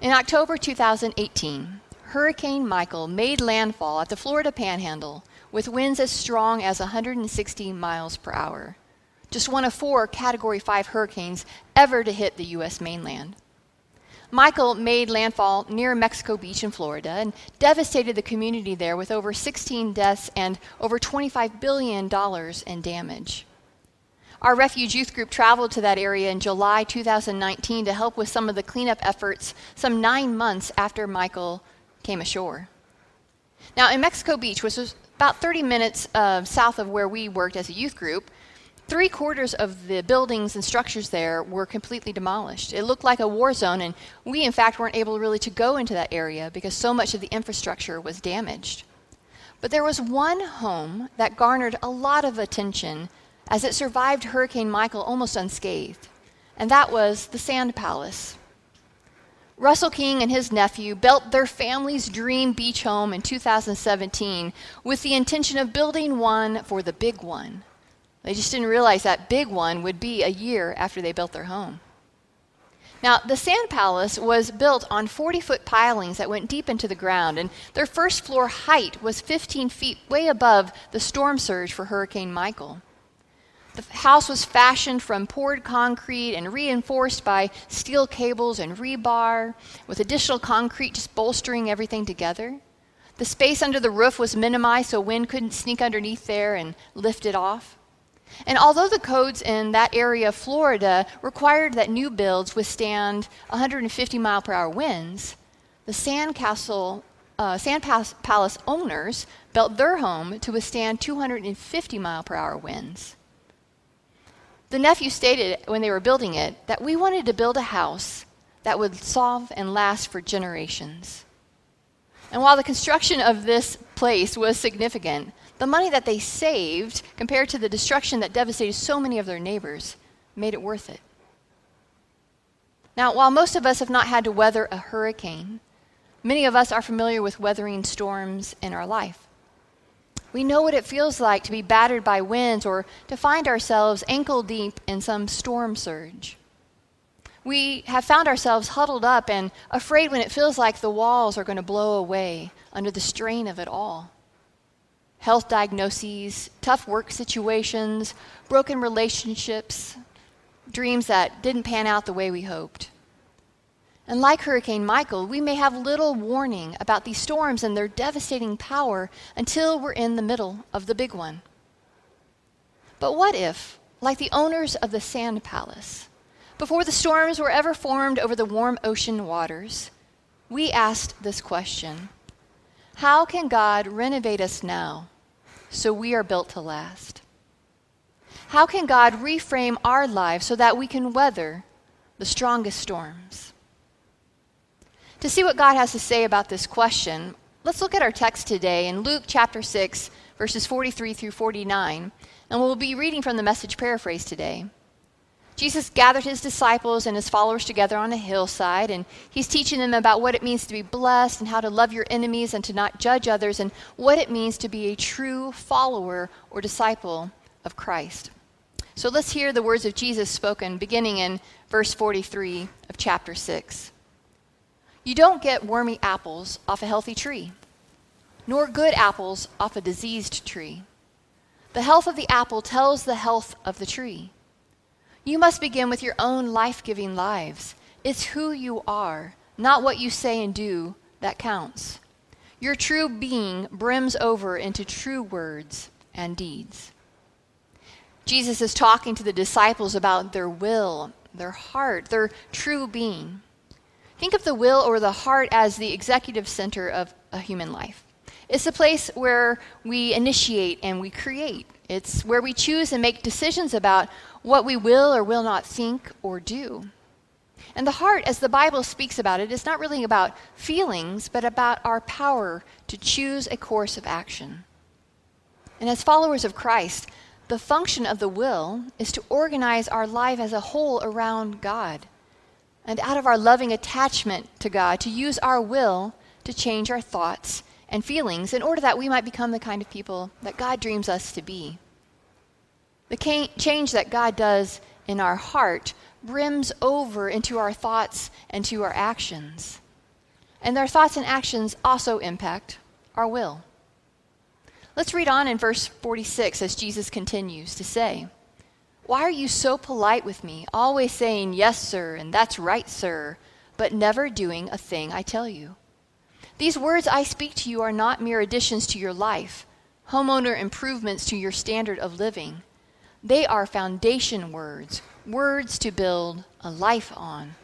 In October 2018, Hurricane Michael made landfall at the Florida Panhandle with winds as strong as 160 miles per hour. Just one of four Category 5 hurricanes ever to hit the U.S. mainland. Michael made landfall near Mexico Beach in Florida and devastated the community there with over 16 deaths and over $25 billion in damage. Our Refuge Youth Group traveled to that area in July 2019 to help with some of the cleanup efforts some 9 months after Michael came ashore. Now, in Mexico Beach, which was about 30 minutes south of where we worked as a youth group, three-quarters of the buildings and structures there were completely demolished. It looked like a war zone, and we, in fact, weren't able really to go into that area because so much of the infrastructure was damaged. But there was one home that garnered a lot of attention as it survived Hurricane Michael almost unscathed, and that was the Sand Palace. Russell King and his nephew built their family's dream beach home in 2017 with the intention of building one for the big one. They just didn't realize that big one would be a year after they built their home. Now, the Sand Palace was built on 40-foot pilings that went deep into the ground, and their first floor height was 15 feet, way above the storm surge for Hurricane Michael. The house was fashioned from poured concrete and reinforced by steel cables and rebar, with additional concrete just bolstering everything together. The space under the roof was minimized so wind couldn't sneak underneath there and lift it off. And although the codes in that area of Florida required that new builds withstand 150-mile-per-hour winds, the Sand Palace owners built their home to withstand 250-mile-per-hour winds. The nephew stated when they were building it that we wanted to build a house that would solve and last for generations. And while the construction of this place was significant, the money that they saved, compared to the destruction that devastated so many of their neighbors, made it worth it. Now, while most of us have not had to weather a hurricane, many of us are familiar with weathering storms in our life. We know what it feels like to be battered by winds or to find ourselves ankle deep in some storm surge. We have found ourselves huddled up and afraid when it feels like the walls are going to blow away under the strain of it all. Health diagnoses, tough work situations, broken relationships, dreams that didn't pan out the way we hoped. And like Hurricane Michael, we may have little warning about these storms and their devastating power until we're in the middle of the big one. But what if, like the owners of the Sand Palace, before the storms were ever formed over the warm ocean waters, we asked this question: how can God renovate us now so we are built to last? How can God reframe our lives so that we can weather the strongest storms? To see what God has to say about this question, let's look at our text today in Luke chapter 6, verses 43 through 49, and we'll be reading from the Message paraphrase today. Jesus gathered his disciples and his followers together on a hillside, and he's teaching them about what it means to be blessed and how to love your enemies and to not judge others and what it means to be a true follower or disciple of Christ. So let's hear the words of Jesus spoken beginning in verse 43 of chapter 6. You don't get wormy apples off a healthy tree, nor good apples off a diseased tree. The health of the apple tells the health of the tree. You must begin with your own life-giving lives. It's who you are, not what you say and do, that counts. Your true being brims over into true words and deeds. Jesus is talking to the disciples about their will, their heart, their true being. Think of the will or the heart as the executive center of a human life. It's the place where we initiate and we create. It's where we choose and make decisions about what we will or will not think or do. And the heart, as the Bible speaks about it, is not really about feelings, but about our power to choose a course of action. And as followers of Christ, the function of the will is to organize our life as a whole around God, and out of our loving attachment to God, to use our will to change our thoughts and feelings in order that we might become the kind of people that God dreams us to be. The change that God does in our heart brims over into our thoughts and to our actions. and their thoughts and actions also impact our will. Let's read on in verse 46 as Jesus continues to say, "Why are you so polite with me, always saying, 'Yes, sir,' and 'That's right, sir,' but never doing a thing I tell you? These words I speak to you are not mere additions to your life, homeowner improvements to your standard of living. They are foundation words, words to build a life on."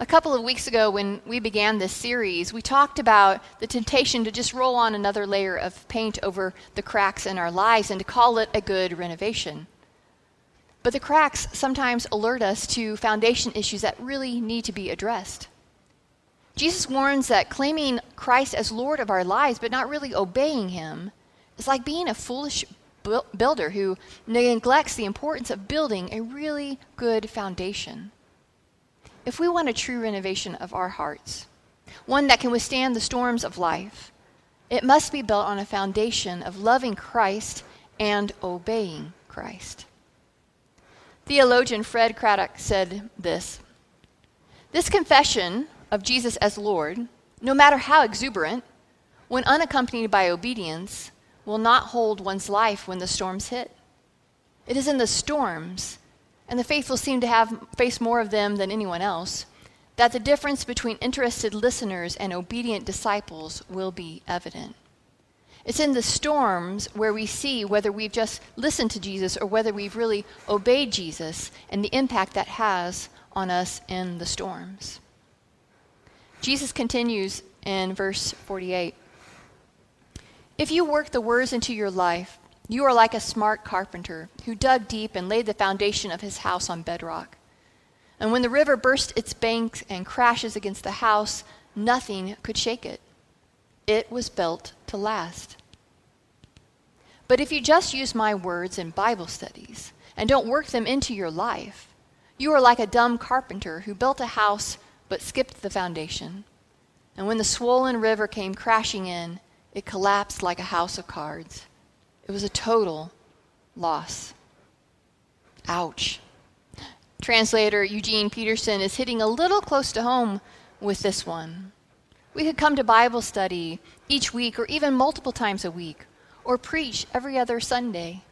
A couple of weeks ago when we began this series, we talked about the temptation to just roll on another layer of paint over the cracks in our lives and to call it a good renovation. But the cracks sometimes alert us to foundation issues that really need to be addressed. Jesus warns that claiming Christ as Lord of our lives but not really obeying him is like being a foolish builder who neglects the importance of building a really good foundation. If we want a true renovation of our hearts, one that can withstand the storms of life, it must be built on a foundation of loving Christ and obeying Christ. Theologian Fred Craddock said this, "This confession of Jesus as Lord, no matter how exuberant, when unaccompanied by obedience, will not hold one's life when the storms hit. It is in the storms, and the faithful seem to face more of them than anyone else, that the difference between interested listeners and obedient disciples will be evident. It's in the storms where we see whether we've just listened to Jesus or whether we've really obeyed Jesus and the impact that has on us in the storms." Jesus continues in verse 48, "If you work the words into your life, you are like a smart carpenter who dug deep and laid the foundation of his house on bedrock. And when the river bursts its banks and crashes against the house, nothing could shake it. It was built to last. But if you just use my words in Bible studies and don't work them into your life, you are like a dumb carpenter who built a house but skipped the foundation. And when the swollen river came crashing in, it collapsed like a house of cards. It was a total loss." Ouch. Translator Eugene Peterson is hitting a little close to home with this one. We could come to Bible study each week or even multiple times a week or preach every other Sunday.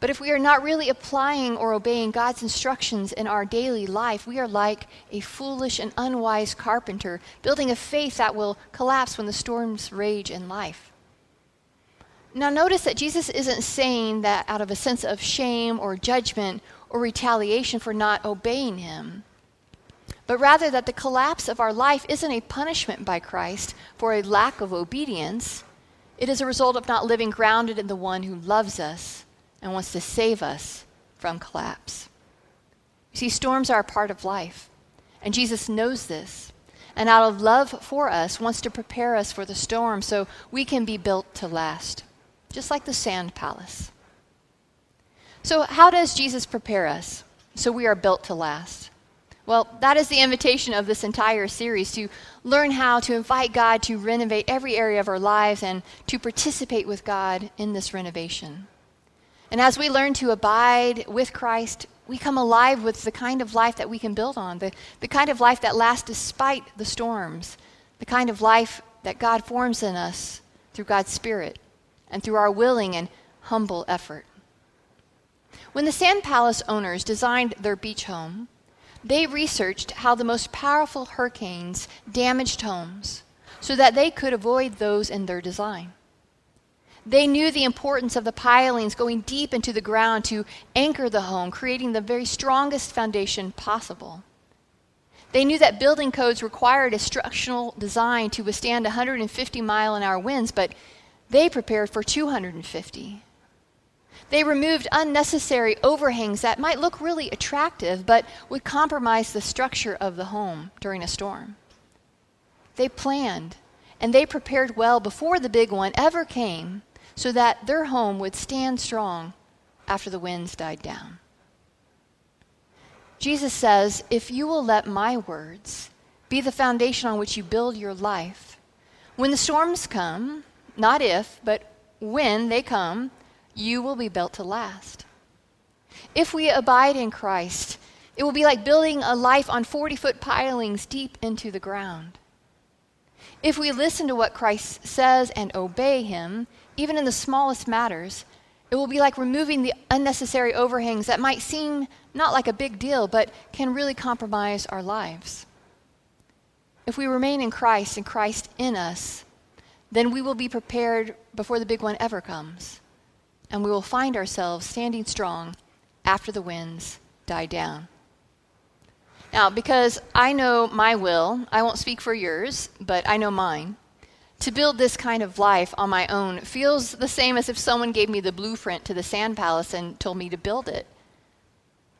But if we are not really applying or obeying God's instructions in our daily life, we are like a foolish and unwise carpenter building a faith that will collapse when the storms rage in life. Now notice that Jesus isn't saying that out of a sense of shame or judgment or retaliation for not obeying him, but rather that the collapse of our life isn't a punishment by Christ for a lack of obedience. It is a result of not living grounded in the one who loves us and wants to save us from collapse. You see, storms are a part of life, and Jesus knows this, and out of love for us wants to prepare us for the storm so we can be built to last, just like the Sand Palace. So how does Jesus prepare us so we are built to last? Well, that is the invitation of this entire series, to learn how to invite God to renovate every area of our lives and to participate with God in this renovation. And as we learn to abide with Christ, we come alive with the kind of life that we can build on, the kind of life that lasts despite the storms, the kind of life that God forms in us through God's Spirit and through our willing and humble effort. When the Sand Palace owners designed their beach home, they researched how the most powerful hurricanes damaged homes so that they could avoid those in their design. They knew the importance of the pilings going deep into the ground to anchor the home, creating the very strongest foundation possible. They knew that building codes required a structural design to withstand 150-mile-an-hour winds, but they prepared for 250. They removed unnecessary overhangs that might look really attractive, but would compromise the structure of the home during a storm. They planned and they prepared well before the big one ever came so that their home would stand strong after the winds died down. Jesus says, if you will let my words be the foundation on which you build your life, when the storms come, not if, but when they come, you will be built to last. If we abide in Christ, It will be like building a life on 40-foot pilings deep into the ground. If we listen to what Christ says and obey him, even in the smallest matters, it will be like removing the unnecessary overhangs that might seem not like a big deal, but can really compromise our lives. If we remain in Christ and Christ in us, then we will be prepared before the big one ever comes, and we will find ourselves standing strong after the winds die down. Now, because I know my will, I won't speak for yours, but I know mine. To build this kind of life on my own feels the same as if someone gave me the blueprint to the Sand Palace and told me to build it.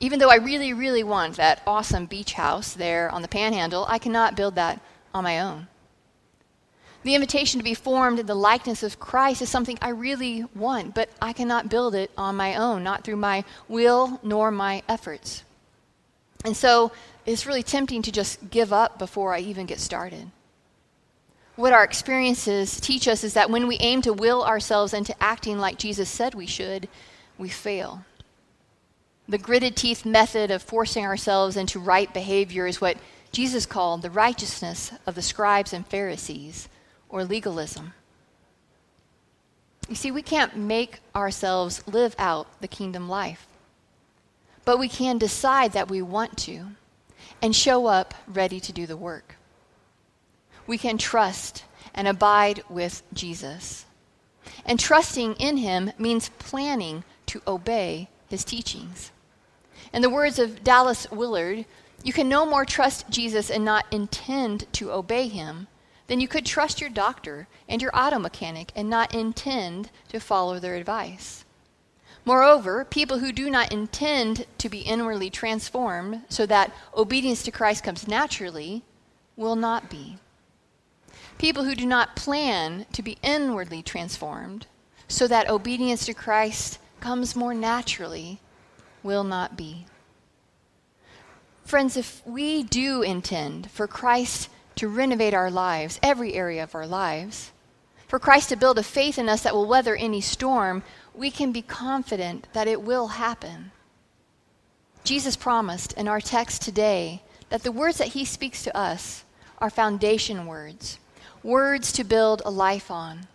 Even though I really, really want that awesome beach house there on the Panhandle, I cannot build that on my own. The invitation to be formed in the likeness of Christ is something I really want, but I cannot build it on my own, not through my will nor my efforts. And so it's really tempting to just give up before I even get started. What our experiences teach us is that when we aim to will ourselves into acting like Jesus said we should, we fail. The gritted teeth method of forcing ourselves into right behavior is what Jesus called the righteousness of the scribes and Pharisees, or legalism. You see, we can't make ourselves live out the kingdom life, but we can decide that we want to and show up ready to do the work. We can trust and abide with Jesus. And trusting in him means planning to obey his teachings. In the words of Dallas Willard, you can no more trust Jesus and not intend to obey him than you could trust your doctor and your auto mechanic and not intend to follow their advice. Moreover, people who do not intend to be inwardly transformed so that obedience to Christ comes naturally will not be. People who do not plan to be inwardly transformed so that obedience to Christ comes more naturally will not be. Friends, if we do intend for Christ to renovate our lives, every area of our lives, for Christ to build a faith in us that will weather any storm, we can be confident that it will happen. Jesus promised in our text today that the words that he speaks to us are foundation words, words to build a life on.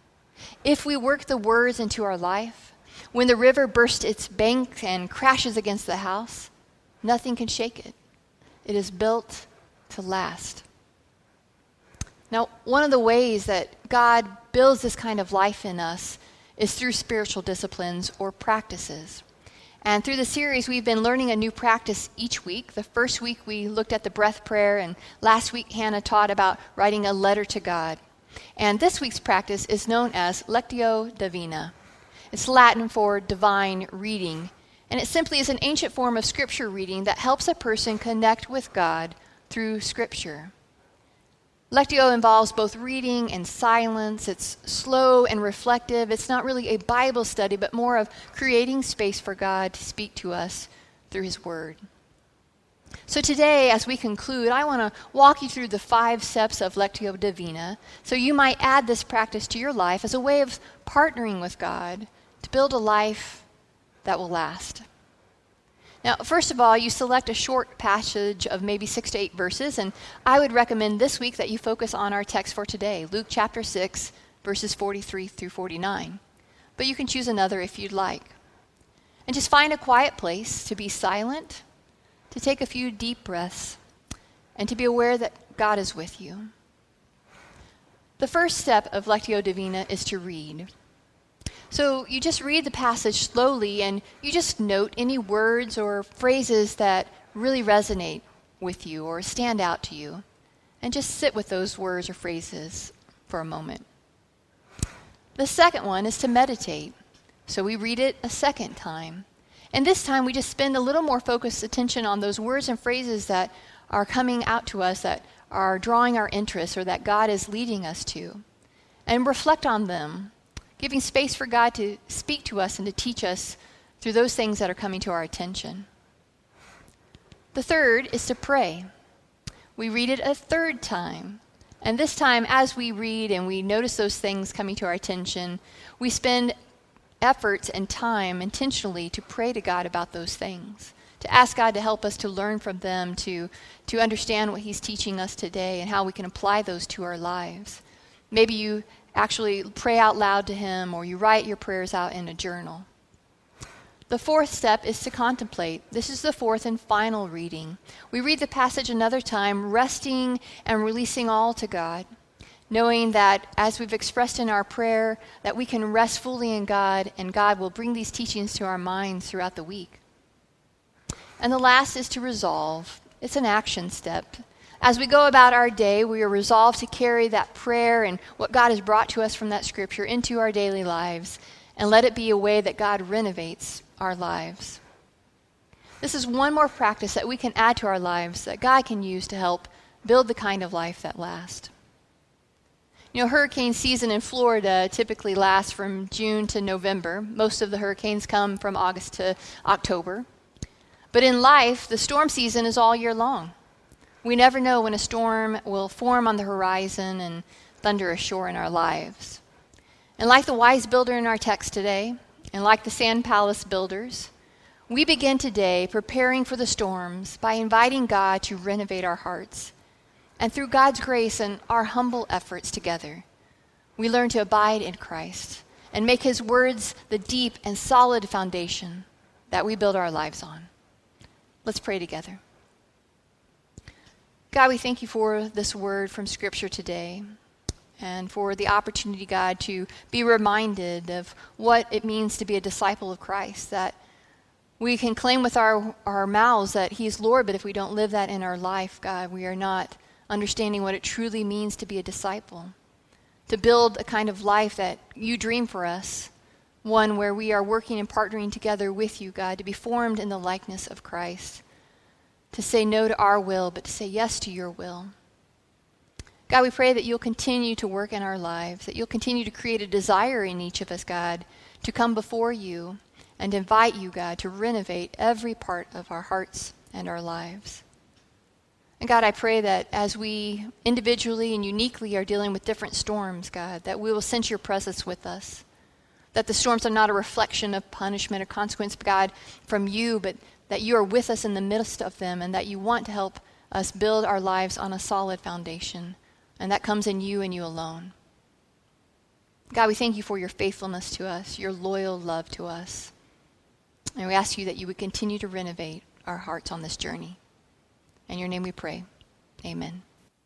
If we work the words into our life, when the river bursts its banks and crashes against the house, nothing can shake it. It is built to last. Now, one of the ways that God builds this kind of life in us is through spiritual disciplines or practices. And through the series, we've been learning a new practice each week. The first week, we looked at the breath prayer, and last week, Hannah taught about writing a letter to God. And this week's practice is known as Lectio Divina. It's Latin for divine reading, and it simply is an ancient form of scripture reading that helps a person connect with God through scripture. Lectio involves both reading and silence. It's slow and reflective. It's not really a Bible study, but more of creating space for God to speak to us through his word. So today, as we conclude, I want to walk you through the 5 steps of Lectio Divina, so you might add this practice to your life as a way of partnering with God to build a life that will last. Now, first of all, you select a short passage of maybe 6 to 8 verses, and I would recommend this week that you focus on our text for today, Luke chapter 6, verses 43 through 49. But you can choose another if you'd like. And just find a quiet place to be silent, to take a few deep breaths, and to be aware that God is with you. The first step of Lectio Divina is to read. So you just read the passage slowly, and you just note any words or phrases that really resonate with you or stand out to you, and just sit with those words or phrases for a moment. The second one is to meditate. So we read it a second time. And this time we just spend a little more focused attention on those words and phrases that are coming out to us, that are drawing our interest or that God is leading us to, and reflect on them, giving space for God to speak to us and to teach us through those things that are coming to our attention. The third is to pray. We read it a third time. And this time, as we read and we notice those things coming to our attention, we spend efforts and time intentionally to pray to God about those things, to ask God to help us to learn from them, to understand what he's teaching us today and how we can apply those to our lives. Maybe you actually pray out loud to him, or you write your prayers out in a journal. The fourth step is to contemplate. This is the fourth and final reading. We read the passage another time, resting and releasing all to God, knowing that, as we've expressed in our prayer, that we can rest fully in God, and God will bring these teachings to our minds throughout the week. And the last is to resolve. It's an action step. As we go about our day, we are resolved to carry that prayer and what God has brought to us from that scripture into our daily lives, and let it be a way that God renovates our lives. This is one more practice that we can add to our lives that God can use to help build the kind of life that lasts. You know, hurricane season in Florida typically lasts from June to November. Most of the hurricanes come from August to October. But in life, the storm season is all year long. We never know when a storm will form on the horizon and thunder ashore in our lives. And like the wise builder in our text today, and like the Sand Palace builders, we begin today preparing for the storms by inviting God to renovate our hearts. And through God's grace and our humble efforts together, we learn to abide in Christ and make his words the deep and solid foundation that we build our lives on. Let's pray together. God, we thank you for this word from Scripture today, and for the opportunity, God, to be reminded of what it means to be a disciple of Christ, that we can claim with our mouths that he is Lord, but if we don't live that in our life, God, we are not understanding what it truly means to be a disciple, to build a kind of life that you dream for us, one where we are working and partnering together with you, God, to be formed in the likeness of Christ, to say no to our will, but to say yes to your will. God, we pray that you'll continue to work in our lives, that you'll continue to create a desire in each of us, God, to come before you and invite you, God, to renovate every part of our hearts and our lives. And God, I pray that as we individually and uniquely are dealing with different storms, God, that we will sense your presence with us, that the storms are not a reflection of punishment or consequence, God, from you, but that you are with us in the midst of them, and that you want to help us build our lives on a solid foundation. And that comes in you and you alone. God, we thank you for your faithfulness to us, your loyal love to us. And we ask you that you would continue to renovate our hearts on this journey. In your name we pray. Amen.